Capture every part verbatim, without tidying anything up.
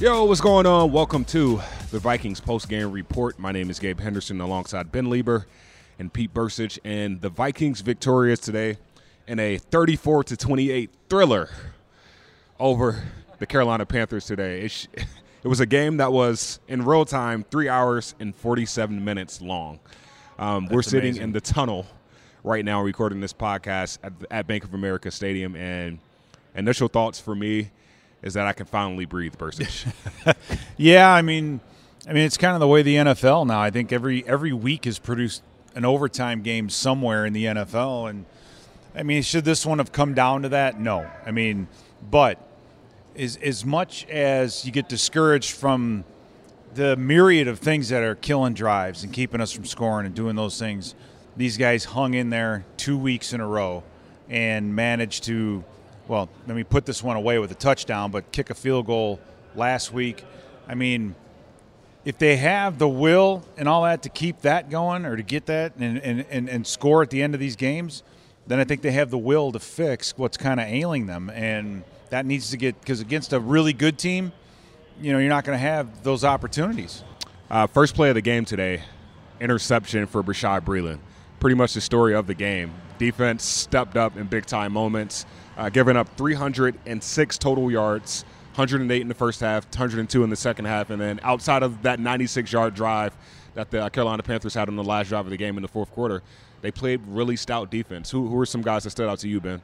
Yo, what's going on? Welcome to the Vikings Postgame Report. My name is Gabe Henderson alongside Ben Leber and Pete Bercich, and the Vikings victorious today in a thirty-four to twenty-eight thriller over the Carolina Panthers today. It, sh it was a game that was, in real time, three hours and forty-seven minutes long. Um, we're sitting amazing. in the tunnel right now recording this podcast at, at Bank of America Stadium, and initial thoughts for me is that I can finally breathe, Bercich. Yeah, I mean, I mean it's kind of the way the N F L now. I think every every week has produced an overtime game somewhere in the N F L, and I mean, should this one have come down to that? No. I mean, but as as much as you get discouraged from the myriad of things that are killing drives and keeping us from scoring and doing those things, these guys hung in there two weeks in a row and managed to, well, let me put this one away with a touchdown, but kick a field goal last week. I mean, if they have the will and all that to keep that going or to get that and, and, and, and score at the end of these games, then I think they have the will to fix what's kind of ailing them. And that needs to get – because against a really good team, you know, you're not going to have those opportunities. Uh, first play of the game today, interception for Brashad Breeland. Pretty much the story of the game. Defense stepped up in big-time moments, uh, giving up three hundred six total yards, one hundred eight in the first half, one hundred two in the second half, and then outside of that ninety-six yard drive that the Carolina Panthers had on the last drive of the game in the fourth quarter, they played really stout defense. Who, who are some guys that stood out to you, Ben?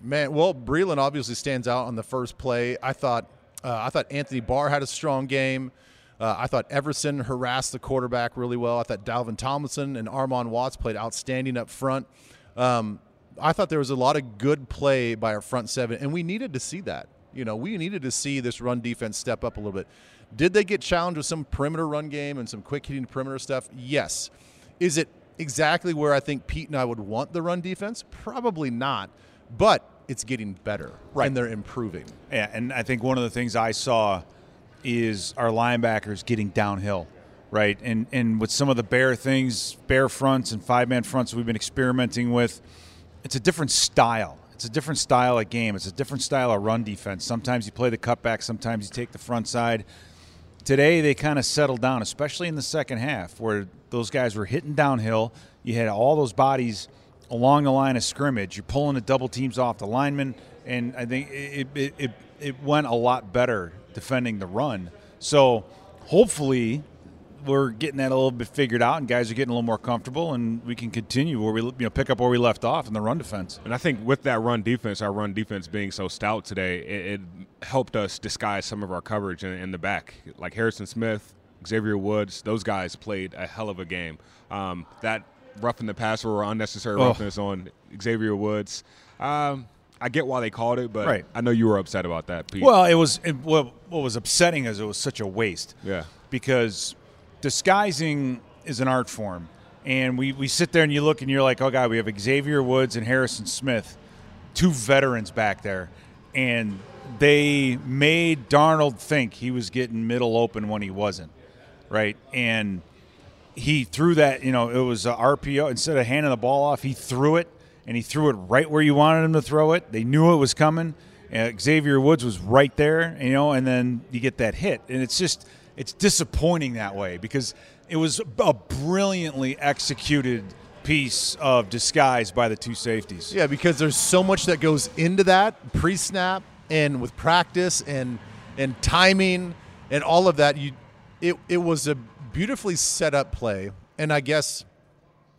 Man, well, Breeland obviously stands out on the first play. I thought uh, I thought Anthony Barr had a strong game. Uh, I thought Everson harassed the quarterback really well. I thought Dalvin Tomlinson and Armon Watts played outstanding up front. Um, I thought there was a lot of good play by our front seven, and we needed to see that. You know, we needed to see this run defense step up a little bit. Did they get challenged with some perimeter run game and some quick-hitting perimeter stuff? Yes. Is it exactly where I think Pete and I would want the run defense? Probably not, but it's getting better, right, and they're improving. Yeah, and I think one of the things I saw is our linebackers getting downhill, right? And, and with some of the bare things, bare fronts and five-man fronts we've been experimenting with, it's a different style. It's a different style of game. It's a different style of run defense. Sometimes you play the cutback. Sometimes you take the front side. Today they kind of settled down, especially in the second half where those guys were hitting downhill. You had all those bodies along the line of scrimmage. You're pulling the double teams off the linemen, and I think it, it, it, it went a lot better defending the run. So hopefully we're getting that a little bit figured out, and guys are getting a little more comfortable, and we can continue where we, you know, pick up where we left off in the run defense. And I think with that run defense, our run defense being so stout today, it, it helped us disguise some of our coverage in, in the back. Like Harrison Smith, Xavier Woods, those guys played a hell of a game. Um, that roughing the passer or unnecessary oh. roughness on Xavier Woods, um, I get why they called it, but right. I know you were upset about that, Pete. Well, it was it, well, what was upsetting is it was such a waste. Yeah, because disguising is an art form, and we, we sit there and you look and you're like, oh, God, we have Xavier Woods and Harrison Smith, two veterans back there, and they made Darnold think he was getting middle open when he wasn't, right? And he threw that, you know, it was a R P O. Instead of handing the ball off, he threw it, and he threw it right where you wanted him to throw it. They knew it was coming. Uh, Xavier Woods was right there, you know, and then you get that hit, and it's just – it's disappointing that way because it was a brilliantly executed piece of disguise by the two safeties. Yeah, because there's so much that goes into that pre-snap and with practice and and timing and all of that. You, it it was a beautifully set up play, and I guess,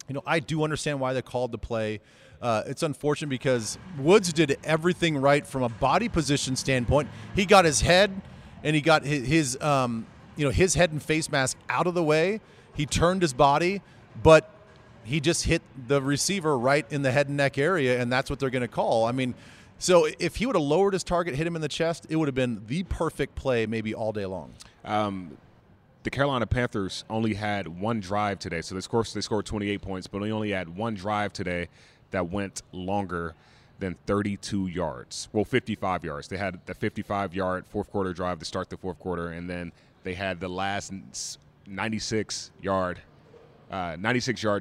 you know, I do understand why they called the play. Uh, it's unfortunate because Woods did everything right from a body position standpoint. He got his head and he got his, his um. you know, his head and face mask out of the way. He turned his body, but he just hit the receiver right in the head and neck area, and that's what they're going to call. I mean, so if he would have lowered his target, hit him in the chest, it would have been the perfect play maybe all day long. Um, the Carolina Panthers only had one drive today. So, of course, they scored twenty-eight points, but they only had one drive today that went longer than thirty-two yards. Well, fifty-five yards. They had the fifty-five yard fourth-quarter drive to start the fourth quarter, and then – they had the last ninety-six yard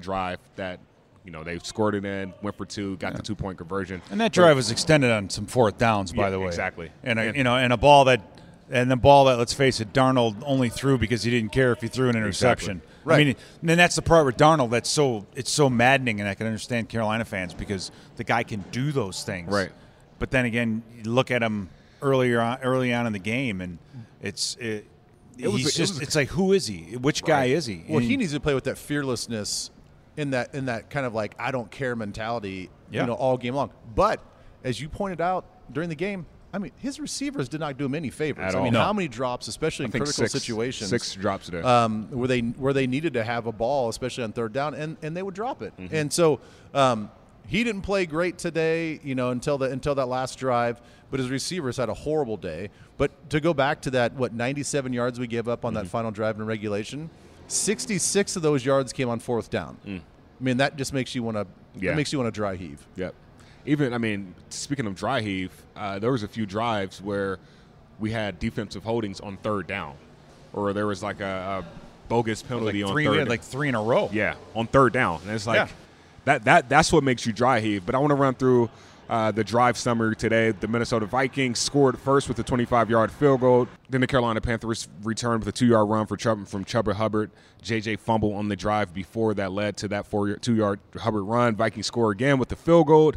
drive that, you know, they scored it in, went for two, got yeah. the two point conversion. And that drive but, was extended on some fourth downs, by yeah, the way. Exactly. And, and a, you know, and a ball that And the ball that, let's face it, Darnold only threw because he didn't care if he threw an interception. Exactly. Right. I mean, and that's the part with Darnold that's so it's so maddening, and I can understand Carolina fans because the guy can do those things. Right. But then again, you look at him earlier on, early on in the game, and it's it, it was, he's it just was, it's like, who is he? Which right. guy is he? Well, and he needs to play with that fearlessness in that in that kind of like I don't care mentality, yeah. you know, all game long. But as you pointed out during the game, I mean, his receivers did not do him any favors. At I mean, all. How many drops, especially I in critical six, situations, six drops today, um, where they where they needed to have a ball, especially on third down, and, and they would drop it. Mm-hmm. And so um, he didn't play great today, you know, until the until that last drive. But his receivers had a horrible day. But to go back to that, what ninety-seven yards we gave up on mm-hmm. that final drive in regulation, sixty-six of those yards came on fourth down. Mm. I mean, that just makes you want to. Yeah. That makes you want to dry heave. Yep. Even, I mean, speaking of dry heave, uh, there was a few drives where we had defensive holdings on third down, or there was like a, a bogus penalty like three, on third down. Like three in a row. Yeah, on third down. And it's like yeah. that, that that's what makes you dry heave. But I want to run through uh, the drive summary today. The Minnesota Vikings scored first with a twenty-five-yard field goal. Then the Carolina Panthers returned with a two-yard run for Chub- from Chubba Hubbard. J J fumble on the drive before that led to that four two-yard Hubbard run. Vikings score again with the field goal.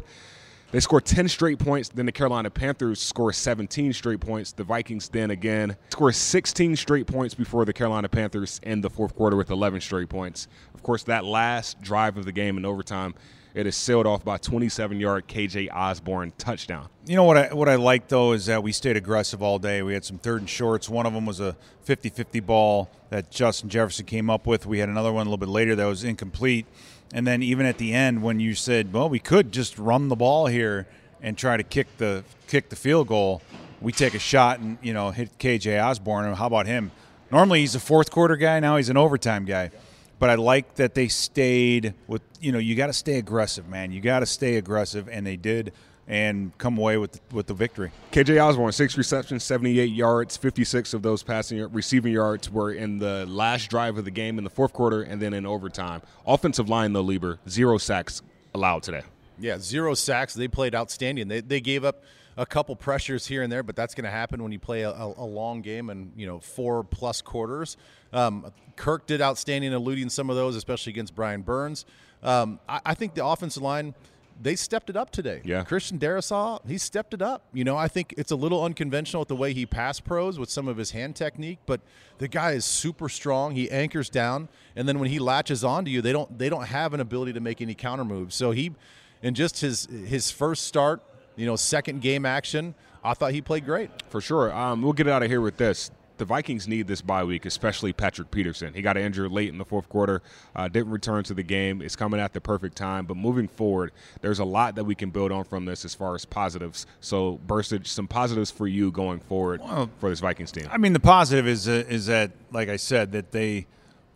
They score ten straight points. Then the Carolina Panthers score seventeen straight points. The Vikings then again score sixteen straight points before the Carolina Panthers end the fourth quarter with eleven straight points. Of course, that last drive of the game in overtime, it is sealed off by a twenty-seven-yard K J Osborn touchdown. You know what I what I like, though, is that we stayed aggressive all day. We had some third and shorts. One of them was a fifty-fifty ball that Justin Jefferson came up with. We had another one a little bit later that was incomplete. And then even at the end when you said, well, we could just run the ball here and try to kick the kick the field goal, we take a shot and, you know, hit K J Osborn. And how about him? Normally he's a fourth quarter guy. Now he's an overtime guy. But I like that they stayed with, you know, you got to stay aggressive, man. You got to stay aggressive. And they did and come away with the, with the victory. K J Osborn, six receptions, seventy-eight yards, fifty-six of those passing receiving yards were in the last drive of the game in the fourth quarter and then in overtime. Offensive line, though, Leber, zero sacks allowed today. Yeah, zero sacks. They played outstanding. They they gave up a couple pressures here and there, but that's going to happen when you play a, a long game and, you know, four-plus quarters. Um, Kirk did outstanding eluding some of those, especially against Brian Burns. Um, I, I think the offensive line – they stepped it up today. Yeah. Christian Darrisaw, he stepped it up. You know, I think it's a little unconventional with the way he pass pros with some of his hand technique, but the guy is super strong. He anchors down, and then when he latches onto you, they don't they don't have an ability to make any counter moves. So he, in just his his first start, you know, second game action, I thought he played great. For sure. Um, we'll get out of here with this. The Vikings need this bye week, especially Patrick Peterson. He got injured late in the fourth quarter, uh, didn't return to the game. It's coming at the perfect time. But moving forward, there's a lot that we can build on from this as far as positives. So, Burstich, some positives for you going forward well, for this Vikings team. I mean, the positive is, uh, is that, like I said, that they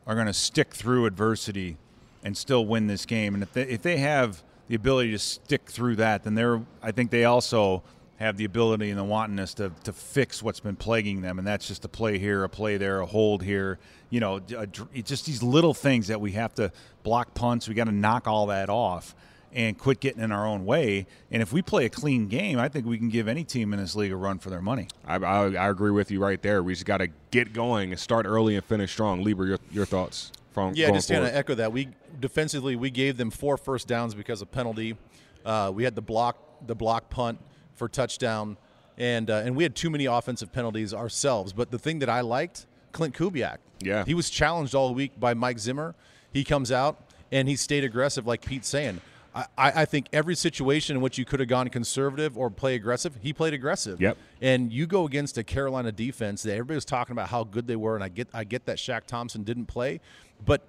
are going to stick through adversity and still win this game. And if they, if they have the ability to stick through that, then they're I think they also – have the ability and the wantonness to to fix what's been plaguing them, and that's just a play here, a play there, a hold here. You know, a, it's just these little things that we have to block punts. We got to knock all that off and quit getting in our own way. And if we play a clean game, I think we can give any team in this league a run for their money. I, I, I agree with you right there. We just got to get going and start early and finish strong. Lieber, your your thoughts from yeah, just kind of echo that. We defensively we gave them four first downs because of penalty. Uh, we had the block the block punt for touchdown, and uh, and we had too many offensive penalties ourselves. But the thing that I liked, Klint Kubiak. Yeah. He was challenged all week by Mike Zimmer. He comes out, and he stayed aggressive like Pete's saying. I, I think every situation in which you could have gone conservative or play aggressive, he played aggressive. Yep. And you go against a Carolina defense that everybody was talking about how good they were, and I get, I get that Shaq Thompson didn't play, but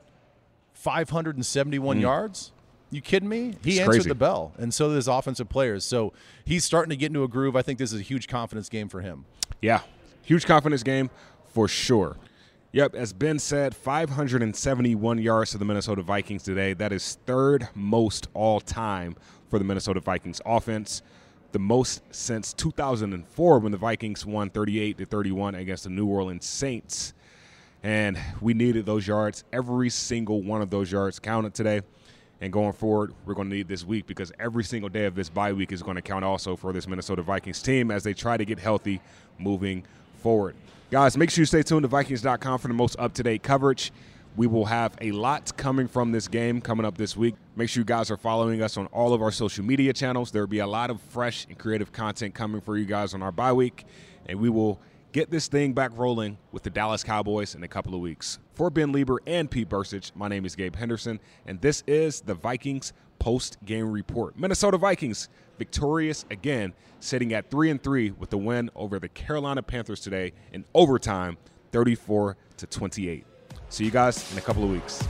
five hundred seventy-one mm. yards – you kidding me? He it's answered crazy. the bell, and so did his offensive players. So he's starting to get into a groove. I think this is a huge confidence game for him. Yeah, huge confidence game for sure. Yep, as Ben said, five hundred seventy-one yards to the Minnesota Vikings today. That is third most all time for the Minnesota Vikings offense, the most since two thousand four when the Vikings won thirty-eight to thirty-one against the New Orleans Saints. And we needed those yards. Every single one of those yards counted today. And going forward, we're going to need this week because every single day of this bye week is going to count also for this Minnesota Vikings team as they try to get healthy moving forward. Guys, make sure you stay tuned to Vikings dot com for the most up-to-date coverage. We will have a lot coming from this game coming up this week. Make sure you guys are following us on all of our social media channels. There will be a lot of fresh and creative content coming for you guys on our bye week, and we will get this thing back rolling with the Dallas Cowboys in a couple of weeks. For Ben Leber and Pete Bercich, my name is Gabe Henderson, and this is the Vikings Post-Game Report. Minnesota Vikings victorious again, sitting at three and three with the win over the Carolina Panthers today in overtime, thirty-four to twenty-eight. See you guys in a couple of weeks.